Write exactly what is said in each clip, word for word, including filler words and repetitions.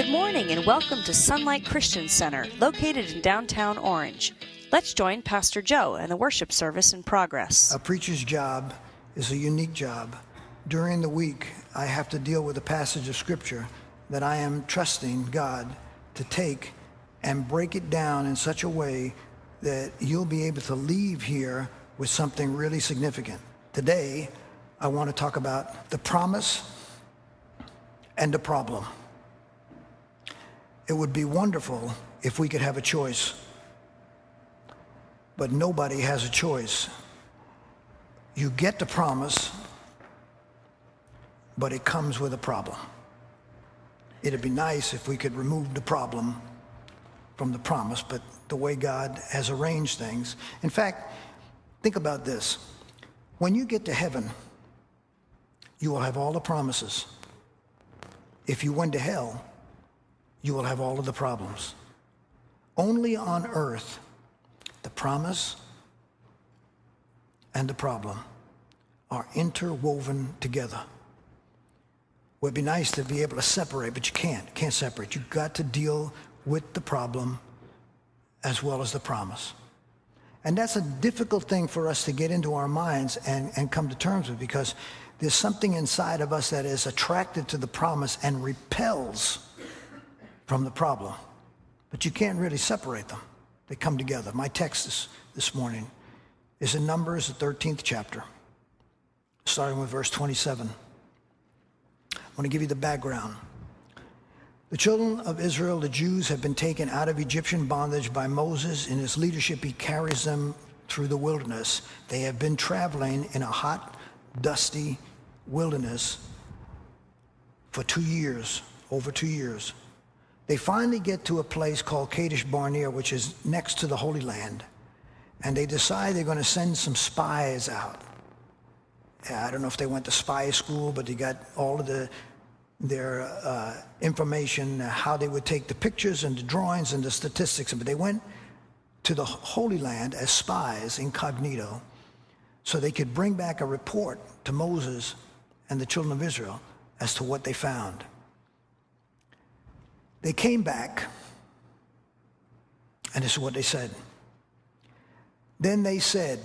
Good morning and welcome to Sunlight Christian Center, located in downtown Orange. Let's join Pastor Joe and the worship service in progress. A preacher's job is a unique job. During the week, I have to deal with a passage of Scripture that I am trusting God to take and break it down in such a way that you'll be able to leave here with something really significant. Today, I want to talk about the promise and the problem. It would be wonderful if we could have a choice, but nobody has a choice. You get the promise, but it comes with a problem. It'd be nice if we could remove the problem from the promise, but the way God has arranged things. In fact, think about this. When you get to heaven, you will have all the promises. If you went to hell, you will have all of the problems. Only on earth, the promise and the problem are interwoven together. It would be nice to be able to separate, but you can't. Can't separate. You've got to deal with the problem as well as the promise. And that's a difficult thing for us to get into our minds and, and come to terms with, because there's something inside of us that is attracted to the promise and repels from the problem. But you can't really separate them. They come together. My text this, this morning is in Numbers, the thirteenth chapter, starting with verse twenty-seven. I want to give you the background. The children of Israel, the Jews, have been taken out of Egyptian bondage by Moses. In his leadership, he carries them through the wilderness. They have been traveling in a hot, dusty wilderness for two years, over two years. They finally get to a place called Kadesh Barnea, which is next to the Holy Land, and they decide they're going to send some spies out. I don't know if they went to spy school, but they got all of the their uh, information, how they would take the pictures and the drawings and the statistics. But they went to the Holy Land as spies, incognito, so they could bring back a report to Moses and the children of Israel as to what they found. They came back, and this is what they said. Then they said,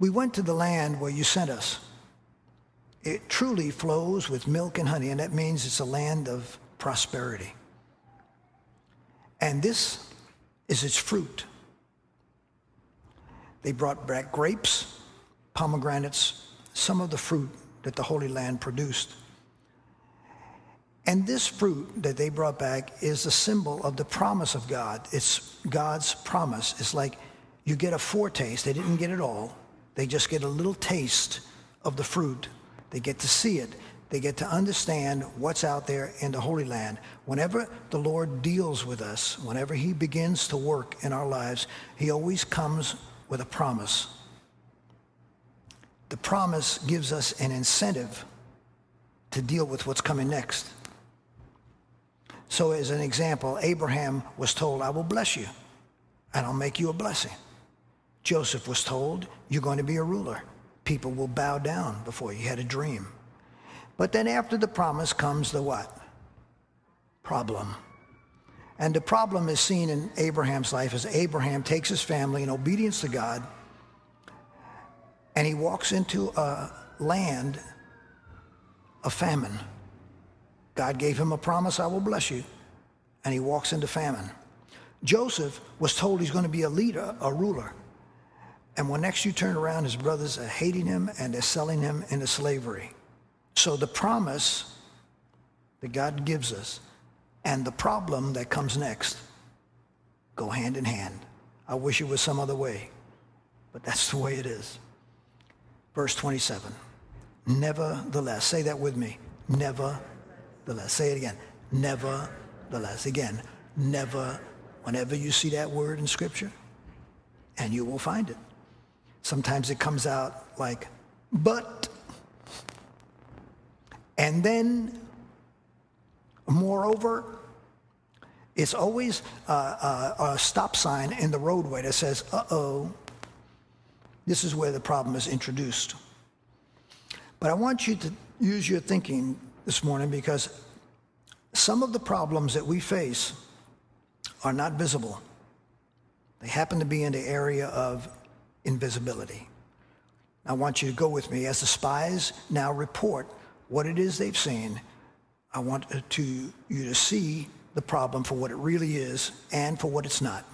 "We went to the land where you sent us. It truly flows with milk and honey," and that means it's a land of prosperity. "And this is its fruit." They brought back grapes, pomegranates, some of the fruit that the Holy Land produced. And this fruit that they brought back is the symbol of the promise of God. It's God's promise. It's like you get a foretaste. They didn't get it all. They just get a little taste of the fruit. They get to see it. They get to understand what's out there in the Holy Land. Whenever the Lord deals with us, whenever he begins to work in our lives, he always comes with a promise. The promise gives us an incentive to deal with what's coming next. So as an example, Abraham was told, "I will bless you, and I'll make you a blessing." Joseph was told, "You're going to be a ruler. People will bow down before you." He had a dream. But then after the promise comes the what? Problem. And the problem is seen in Abraham's life as Abraham takes his family in obedience to God, and he walks into a land of famine. God gave him a promise, "I will bless you," and he walks into famine. Joseph was told he's going to be a leader, a ruler. And when next you turn around, his brothers are hating him and they're selling him into slavery. So the promise that God gives us and the problem that comes next go hand in hand. I wish it was some other way, but that's the way it is. Verse twenty-seven, nevertheless, say that with me, nevertheless. Say it again, nevertheless. Again, never, whenever you see that word in Scripture, and you will find it. Sometimes it comes out like, "but," and then, moreover. It's always a, a, a stop sign in the roadway that says, uh-oh, this is where the problem is introduced. But I want you to use your thinking this morning, because some of the problems that we face are not visible. They happen to be in the area of invisibility. I want you to go with me as the spies now report what it is they've seen. I want to, you to see the problem for what it really is and for what it's not.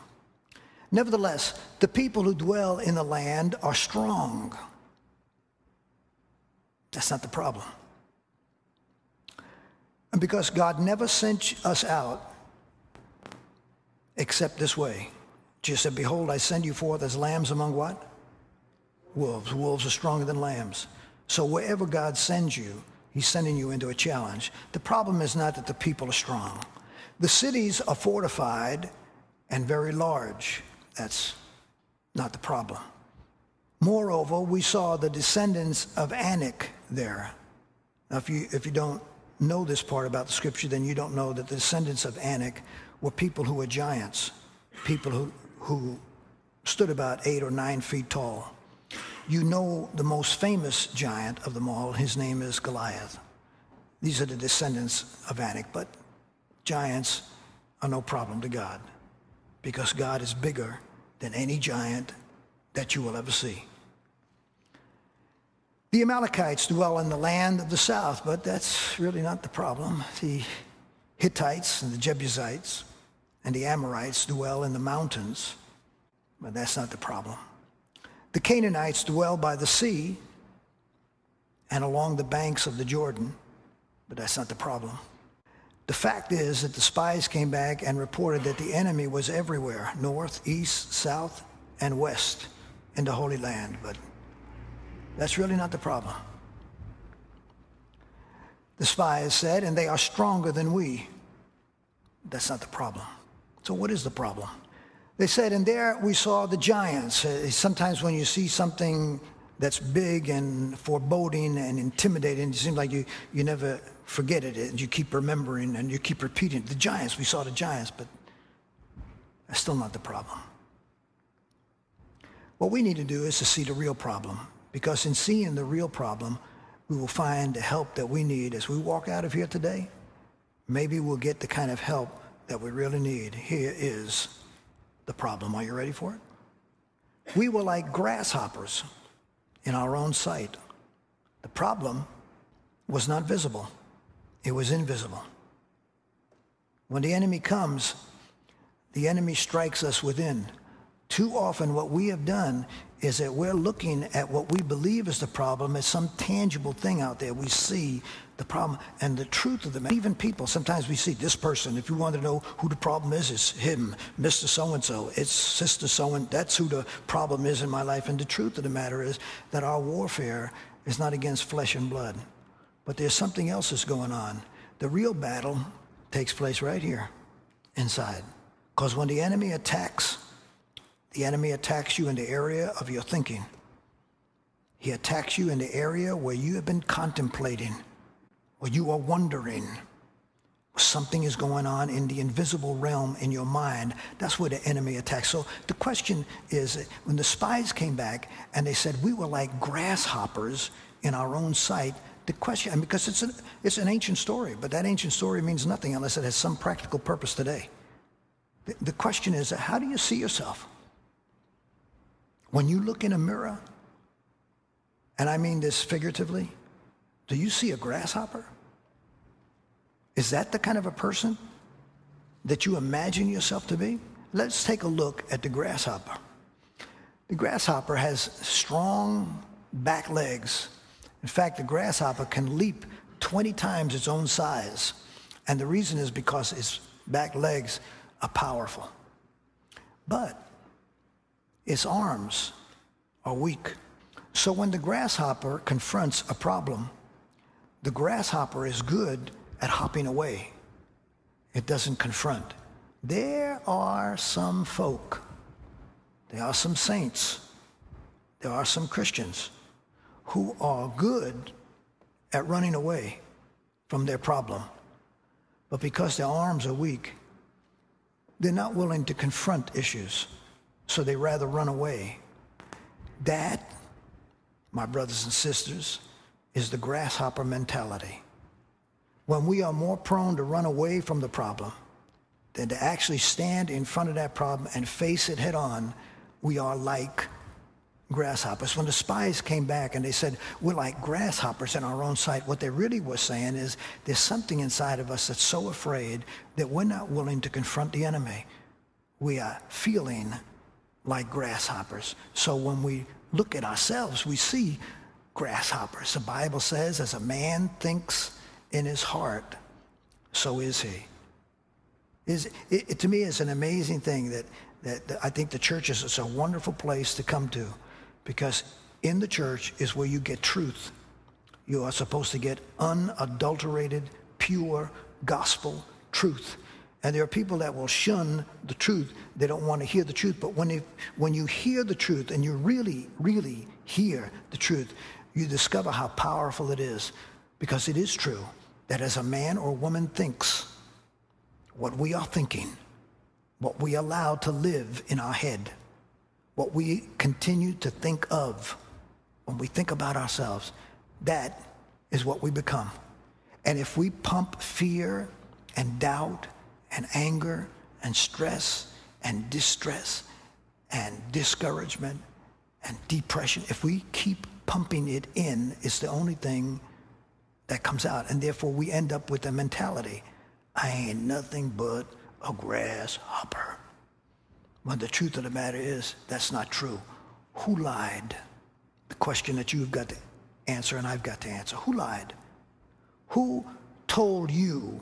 Nevertheless, the people who dwell in the land are strong. That's not the problem. And because God never sent us out except this way. Jesus said, behold, I send you forth as lambs among what? Wolves. Wolves are stronger than lambs. So wherever God sends you, he's sending you into a challenge. The problem is not that the people are strong. The cities are fortified and very large. That's not the problem. Moreover, we saw the descendants of Anak there. Now, if you, if you don't know this part about the scripture, then you don't know that the descendants of Anak were people who were giants, people who, who stood about eight or nine feet tall. You know the most famous giant of them all. His name is Goliath. These are the descendants of Anak, but giants are no problem to God, because God is bigger than any giant that you will ever see. The Amalekites dwell in the land of the south, but that's really not the problem. The Hittites and the Jebusites and the Amorites dwell in the mountains, but that's not the problem. The Canaanites dwell by the sea and along the banks of the Jordan, but that's not the problem. The fact is that the spies came back and reported that the enemy was everywhere, north, east, south, and west in the Holy Land, but that's really not the problem. The spies said, and they are stronger than we. That's not the problem. So what is the problem? They said, and there we saw the giants. Sometimes when you see something that's big and foreboding and intimidating, it seems like you, you never forget it, and you keep remembering and you keep repeating, the giants, we saw the giants, but that's still not the problem. What we need to do is to see the real problem, because in seeing the real problem, we will find the help that we need. As we walk out of here today, maybe we'll get the kind of help that we really need. Here is the problem. Are you ready for it? We were like grasshoppers in our own sight. The problem was not visible. It was invisible. When the enemy comes, the enemy strikes us within. Too often what we have done is that we're looking at what we believe is the problem as some tangible thing out there. We see the problem and the truth of the matter. Even people, sometimes we see this person. If you want to know who the problem is, it's him, Mister So-and-so, it's Sister So-and-so. That's who the problem is in my life. And the truth of the matter is that our warfare is not against flesh and blood, but there's something else that's going on. The real battle takes place right here inside, because when the enemy attacks, the enemy attacks you in the area of your thinking. He attacks you in the area where you have been contemplating, where you are wondering. Something is going on in the invisible realm in your mind. That's where the enemy attacks. So the question is, when the spies came back and they said, we were like grasshoppers in our own sight, the question, and because it's an, it's an ancient story, but that ancient story means nothing unless it has some practical purpose today. The, the question is, how do you see yourself? When you look in a mirror, and I mean this figuratively, do you see a grasshopper? Is that the kind of a person that you imagine yourself to be? Let's take a look at the grasshopper. The grasshopper has strong back legs. In fact, the grasshopper can leap twenty times its own size. And the reason is because its back legs are powerful. But its arms are weak. So when the grasshopper confronts a problem, the grasshopper is good at hopping away. It doesn't confront. There are some folk, there are some saints, there are some Christians who are good at running away from their problem. But because their arms are weak, they're not willing to confront issues. So they rather run away. That, my brothers and sisters, is the grasshopper mentality. when we are more prone to run away from the problem than to actually stand in front of that problem and face it head on, we are like grasshoppers. When the spies came back and they said, we're like grasshoppers in our own sight, what they really were saying is there's something inside of us that's so afraid that we're not willing to confront the enemy. We are feeling like grasshoppers. So when we look at ourselves, we see grasshoppers. The Bible says, as a man thinks in his heart, so is he. Is, it, it, to me, it's an amazing thing that, that, that I think the church is it's a wonderful place to come to, because in the church is where you get truth. You are supposed to get unadulterated, pure gospel truth. And there are people that will shun the truth. They don't want to hear the truth. But when, if, when you hear the truth and you really, really hear the truth, you discover how powerful it is, because it is true that as a man or woman thinks, what we are thinking, what we allow to live in our head, what we continue to think of when we think about ourselves, that is what we become. And if we pump fear and doubt and anger and stress and distress and discouragement and depression, if we keep pumping it in, it's the only thing that comes out. And therefore, we end up with a mentality, I ain't nothing but a grasshopper. But the truth of the matter is, that's not true. Who lied? The question that you've got to answer and I've got to answer. Who lied? Who told you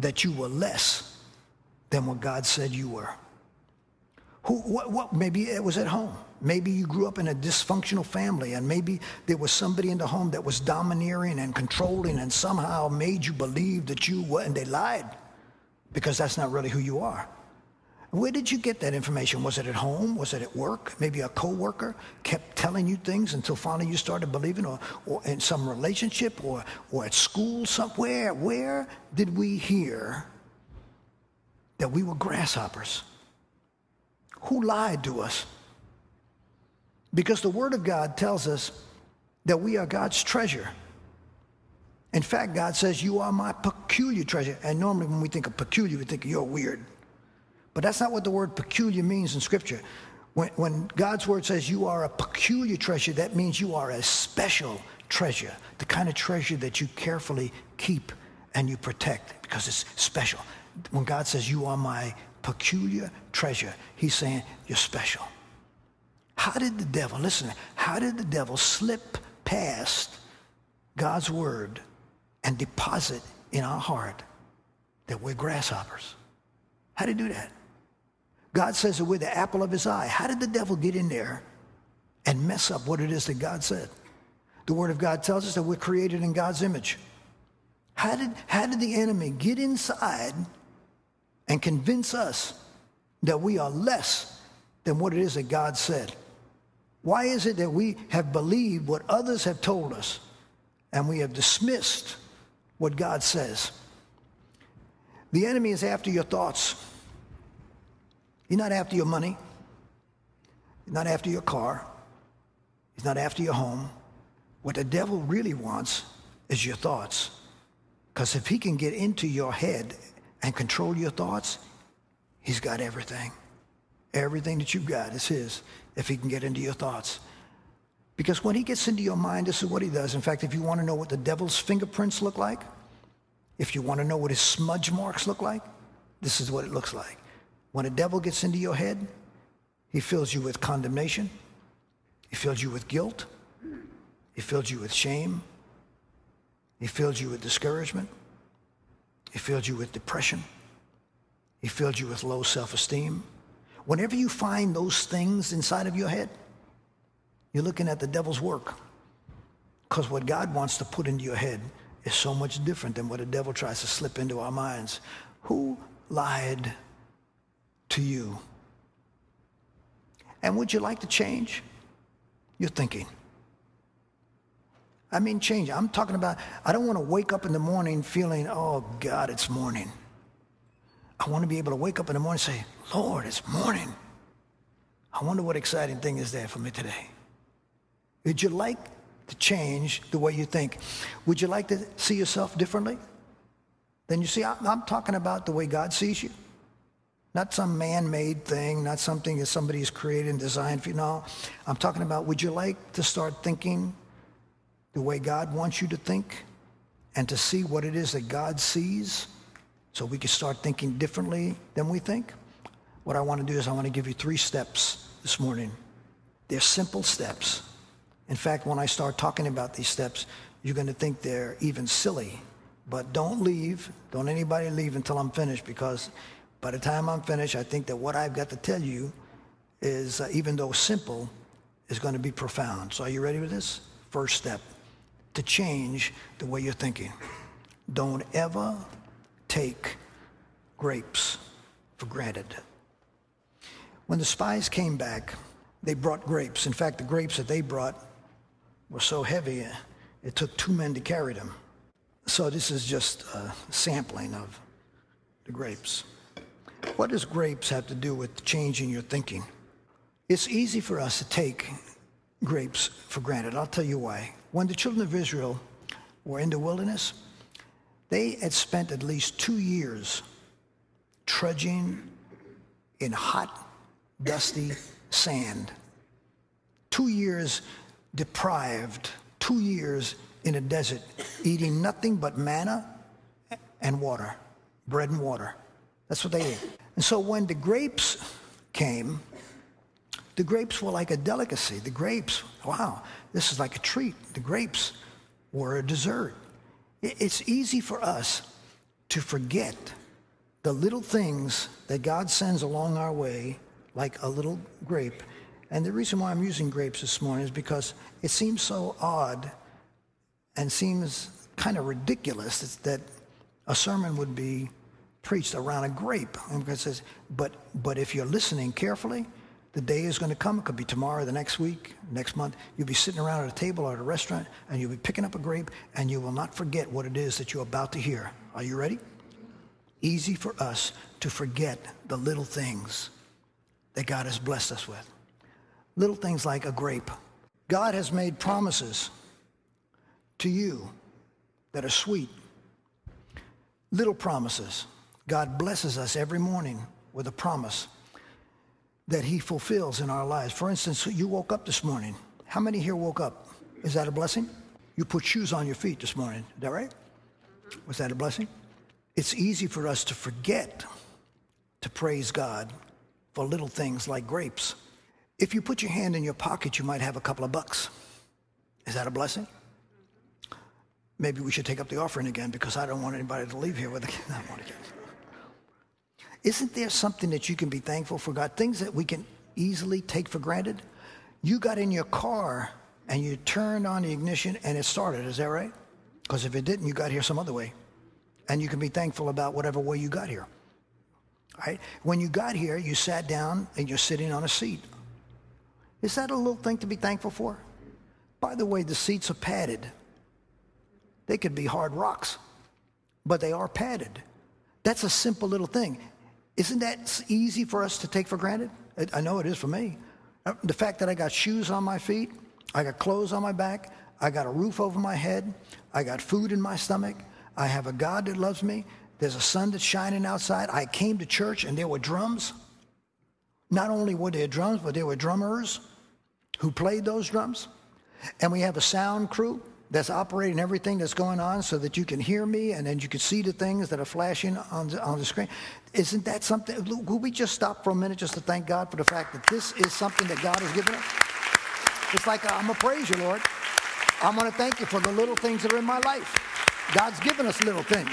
that you were less than what God said you were? Who, what, what, maybe it was at home. Maybe you grew up in a dysfunctional family, and maybe there was somebody in the home that was domineering and controlling and somehow made you believe that you were, and they lied, because that's not really who you are. Where did you get that information? Was it at home? Was it at work? Maybe a coworker kept telling you things until finally you started believing, or, or in some relationship, or, or at school somewhere. Where did we hear that we were grasshoppers? Who lied to us? Because the Word of God tells us that we are God's treasure. In fact, God says, you are my peculiar treasure. And normally when we think of peculiar, we think you're weird. But that's not what the word peculiar means in Scripture. When, when God's Word says you are a peculiar treasure, that means you are a special treasure, the kind of treasure that you carefully keep and you protect because it's special. When God says you are my peculiar treasure, he's saying you're special. How did the devil, listen, how did the devil slip past God's Word and deposit in our heart that we're grasshoppers? How did he do that? God says that we're the apple of his eye. How did the devil get in there and mess up what it is that God said? The Word of God tells us that we're created in God's image. How did, how did the enemy get inside and convince us that we are less than what it is that God said? Why is it that we have believed what others have told us and we have dismissed what God says? The enemy is after your thoughts. He's not after your money. He's not after your car. He's not after your home. What the devil really wants is your thoughts. Because if he can get into your head and control your thoughts, he's got everything. Everything that you've got is his, if he can get into your thoughts. Because when he gets into your mind, this is what he does. In fact, if you want to know what the devil's fingerprints look like, if you want to know what his smudge marks look like, this is what it looks like. When a devil gets into your head, he fills you with condemnation. He fills you with guilt. He fills you with shame. He fills you with discouragement. He fills you with depression. He fills you with low self-esteem. Whenever you find those things inside of your head, you're looking at the devil's work. Because what God wants to put into your head is so much different than what the devil tries to slip into our minds. Who lied to you? And would you like to change your thinking? I mean change. I'm talking about, I don't want to wake up in the morning feeling, oh God, it's morning. I want to be able to wake up in the morning and say, Lord, it's morning. I wonder what exciting thing is there for me today. Would you like to change the way you think? Would you like to see yourself differently? then you see, I'm talking about the way God sees you. Not some man-made thing, not something that somebody's created and designed for you. No, I'm talking about, would you like to start thinking the way God wants you to think and to see what it is that God sees so we can start thinking differently than we think? What I want to do is I want to give you three steps this morning. They're simple steps. In fact, when I start talking about these steps, you're going to think they're even silly. But don't leave. Don't anybody leave until I'm finished, because by the time I'm finished, I think that what I've got to tell you is, uh, even though simple, is going to be profound. So are you ready for this? First step, to change the way you're thinking. Don't ever take grapes for granted. When the spies came back, they brought grapes. In fact, the grapes that they brought were so heavy, it took two men to carry them. So this is just a sampling of the grapes. What does grapes have to do with changing your thinking? It's easy for us to take grapes for granted. I'll tell you why. When the children of Israel were in the wilderness, they had spent at least two years trudging in hot, dusty sand. Two years deprived, two years in a desert, eating nothing but manna and water, bread and water. That's what they ate. And so when the grapes came, the grapes were like a delicacy. The grapes, wow, this is like a treat. The grapes were a dessert. It's easy for us to forget the little things that God sends along our way, like a little grape. And the reason why I'm using grapes this morning is because it seems so odd and seems kind of ridiculous that a sermon would be preached around a grape. And God says, but, but if you're listening carefully, the day is going to come. It could be tomorrow, the next week, next month. You'll be sitting around at a table or at a restaurant, and you'll be picking up a grape, and you will not forget what it is that you're about to hear. Are you ready? Easy for us to forget the little things that God has blessed us with. Little things like a grape. God has made promises to you that are sweet. Little promises. God blesses us every morning with a promise that he fulfills in our lives. For instance, you woke up this morning. How many here woke up? Is that a blessing? You put shoes on your feet this morning. Is that right? Was that a blessing? It's easy for us to forget to praise God for little things like grapes. If you put your hand in your pocket, you might have a couple of bucks. Is that a blessing? Maybe we should take up the offering again, because I don't want anybody to leave here with a I want to get. Isn't there something that you can be thankful for, God? Things that we can easily take for granted? You got in your car and you turned on the ignition and it started. Is that right? Because if it didn't, you got here some other way. And you can be thankful about whatever way you got here. All right? When you got here, you sat down and you're sitting on a seat. Is that a little thing to be thankful for? By the way, the seats are padded. They could be hard rocks, but they are padded. That's a simple little thing. Isn't that easy for us to take for granted? I know it is for me. The fact that I got shoes on my feet, I got clothes on my back, I got a roof over my head, I got food in my stomach, I have a God that loves me, there's a sun that's shining outside. I came to church and there were drums. Not only were there drums, but there were drummers who played those drums. And we have a sound crew that's operating everything that's going on so that you can hear me and then you can see the things that are flashing on the, on the screen. Isn't that something? Will we just stop for a minute just to thank God for the fact that this is something that God has given us? It's like, I'm going to praise you, Lord. I'm going to thank you for the little things that are in my life. God's given us little things.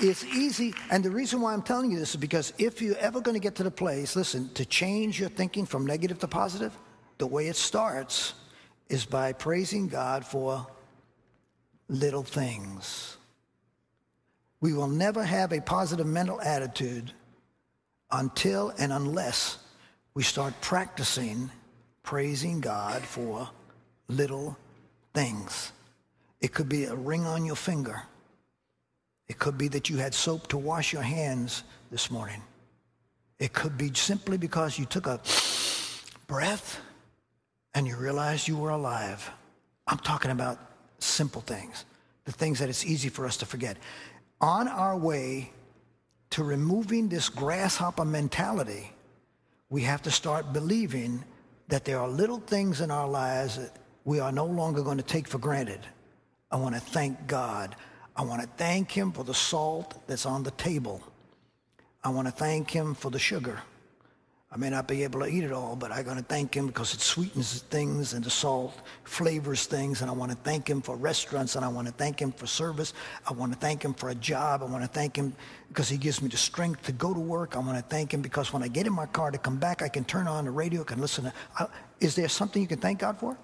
It's easy, and the reason why I'm telling you this is because if you're ever going to get to the place, listen, to change your thinking from negative to positive, the way it starts is by praising God for little things. We will never have a positive mental attitude until and unless we start practicing praising God for little things. It could be a ring on your finger. It could be that you had soap to wash your hands this morning. It could be simply because you took a breath and you realized you were alive. I'm talking about simple things. the things that it's easy for us to forget. On our way to removing this grasshopper mentality, we have to start believing that there are little things in our lives that we are no longer going to take for granted. I want to thank God. I want to thank him for the salt that's on the table. I want to thank him for the sugar. I may not be able to eat it all, but I'm going to thank him because it sweetens things, and the salt flavors things, and I want to thank him for restaurants, and I want to thank him for service. I want to thank him for a job. I want to thank him because he gives me the strength to go to work. I want to thank him because when I get in my car to come back, I can turn on the radio, I can listen to. I, is there something you can thank God for?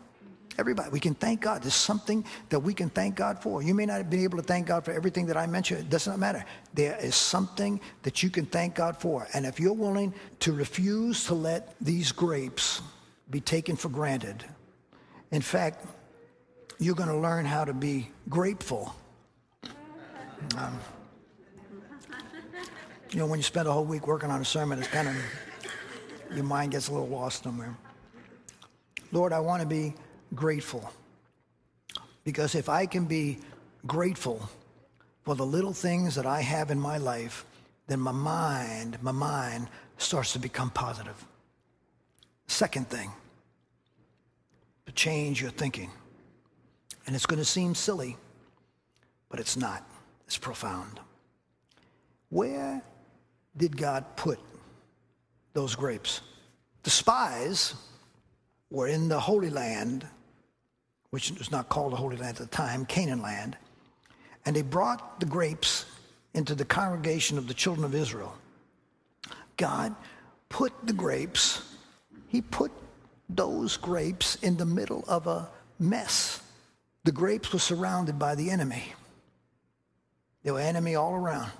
Everybody, we can thank God. There's something that we can thank God for. You may not have been able to thank God for everything that I mentioned. It does not matter. There is something that you can thank God for. And if you're willing to refuse to let these grapes be taken for granted, in fact, you're going to learn how to be grateful. Um, you know, when you spend a whole week working on a sermon, it's kind of, your mind gets a little lost somewhere. Lord, I want to be grateful, because if I can be grateful for the little things that I have in my life, then my mind, my mind starts to become positive. Second thing, to change your thinking. And it's going to seem silly, but it's not. It's profound. Where did God put those grapes? The spies were in the Holy Land, which was not called the Holy Land at the time, Canaan land, and they brought the grapes into the congregation of the children of Israel. God put the grapes, he put those grapes in the middle of a mess. The grapes were surrounded by the enemy. There were enemy all around.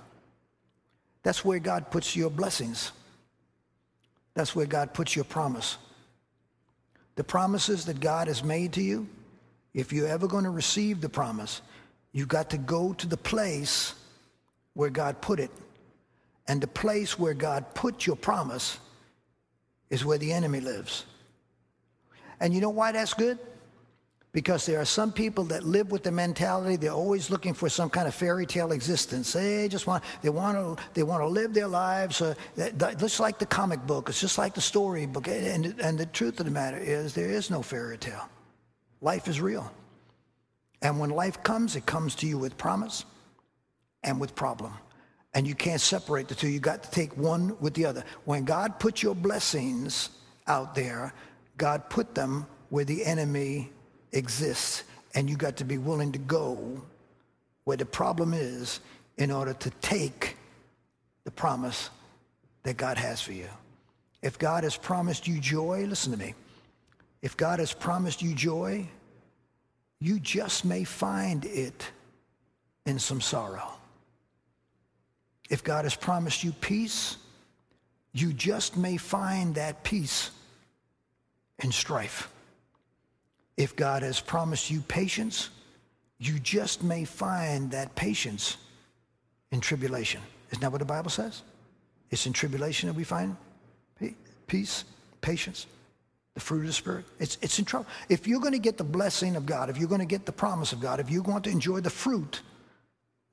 That's where God puts your blessings. That's where God puts your promise. The promises that God has made to you, if you're ever going to receive the promise, you've got to go to the place where God put it. And the place where God put your promise is where the enemy lives. And you know why that's good? Because there are some people that live with the mentality they're always looking for some kind of fairy tale existence. They just want they want to they want to live their lives uh, just like the comic book. It's just like the story book. And and the truth of the matter is, there is no fairy tale. Life is real. And when life comes, it comes to you with promise and with problem. And you can't separate the two. You got to take one with the other. When God put your blessings out there, God put them where the enemy exists, and you got to be willing to go where the problem is in order to take the promise that God has for you. If God has promised you joy, listen to me. If God has promised you joy, you just may find it in some sorrow. If God has promised you peace, you just may find that peace in strife. If God has promised you patience, you just may find that patience in tribulation. Isn't that what the Bible says? It's in tribulation that we find peace, patience, the fruit of the Spirit. It's, it's in trouble. If you're going to get the blessing of God, if you're going to get the promise of God, if you want to enjoy the fruit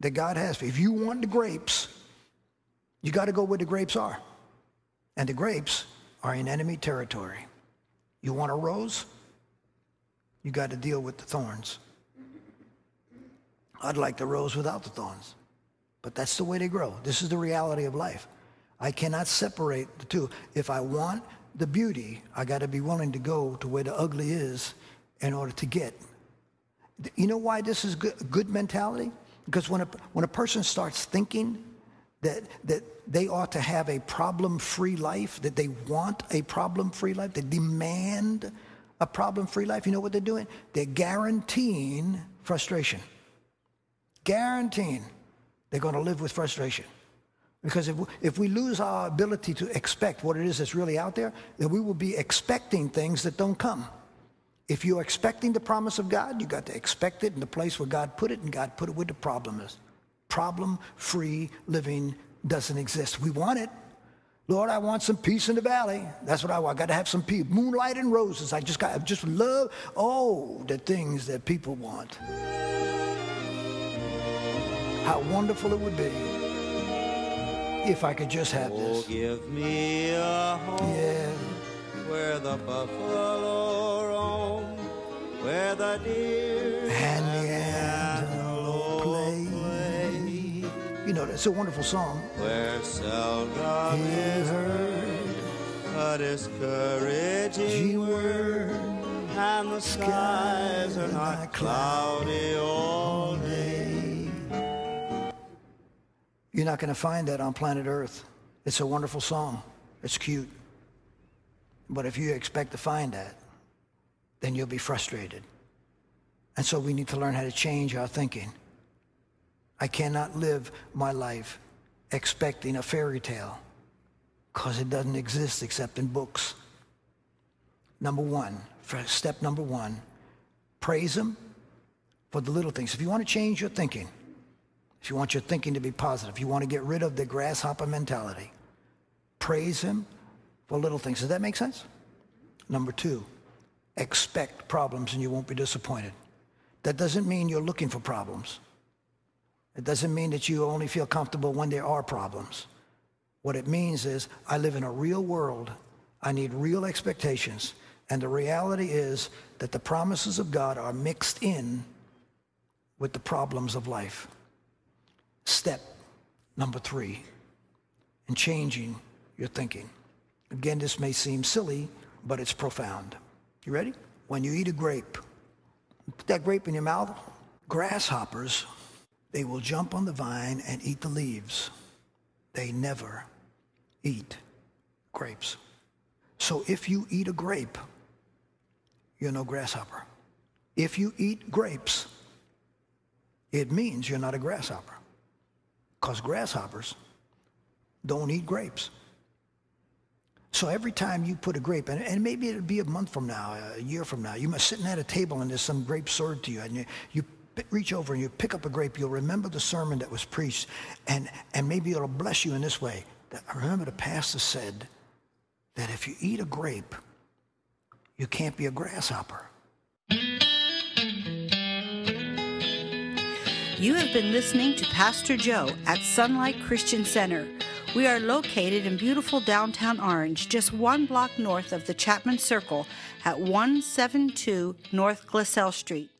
that God has for you, if you want the grapes, you got to go where the grapes are. And the grapes are in enemy territory. You want a rose? You got to deal with the thorns. I'd like the rose without the thorns, but that's the way they grow. This is the reality of life. I cannot separate the two. If I want the beauty, I got to be willing to go to where the ugly is in order to get. You know why this is good, good mentality? Because when a, when a person starts thinking that that they ought to have a problem-free life, that they want a problem-free life, they demand a problem-free life, you know what they're doing? They're guaranteeing frustration. Guaranteeing they're going to live with frustration. Because if we, if we lose our ability to expect what it is that's really out there, then we will be expecting things that don't come. If you're expecting the promise of God, you got to expect it in the place where God put it, and God put it where the problem is. Problem-free living doesn't exist. We want it. Lord, I want some peace in the valley. That's what I want. I got to have some peace. Moonlight and roses. I just got, I just love, oh, the things that people want. How wonderful it would be if I could just have this. Oh, give me a home, yeah, where the buffalo roam, where the deer and the antelope play. play. You know, that's a wonderful song. Where seldom is heard a discouraging word, and the skies are not cloudy all day. You're not going to find that on planet Earth. It's a wonderful song. It's cute. But if you expect to find that, then you'll be frustrated. And so we need to learn how to change our thinking. I cannot live my life expecting a fairy tale, because it doesn't exist except in books. Number one, step number one, praise Him for the little things. If you want to change your thinking, if you want your thinking to be positive, if you want to get rid of the grasshopper mentality, praise Him for little things. Does that make sense? Number two, expect problems and you won't be disappointed. That doesn't mean you're looking for problems. It doesn't mean that you only feel comfortable when there are problems. What it means is, I live in a real world. I need real expectations. And the reality is that the promises of God are mixed in with the problems of life. Step number three, in changing your thinking. Again, this may seem silly, but it's profound. You ready? When you eat a grape, put that grape in your mouth. Grasshoppers, they will jump on the vine and eat the leaves. They never eat grapes. So if you eat a grape, you're no grasshopper. If you eat grapes, it means you're not a grasshopper, because grasshoppers don't eat grapes. So every time you put a grape, and, and maybe it'll be a month from now, a year from now, you're sitting at a table and there's some grape served to you, and you, you reach over and you pick up a grape, you'll remember the sermon that was preached, and, and maybe it'll bless you in this way. I remember the pastor said that if you eat a grape, you can't be a grasshopper. You have been listening to Pastor Joe at Sunlight Christian Center. We are located in beautiful downtown Orange, just one block north of the Chapman Circle at one seventy-two North Glassell Street.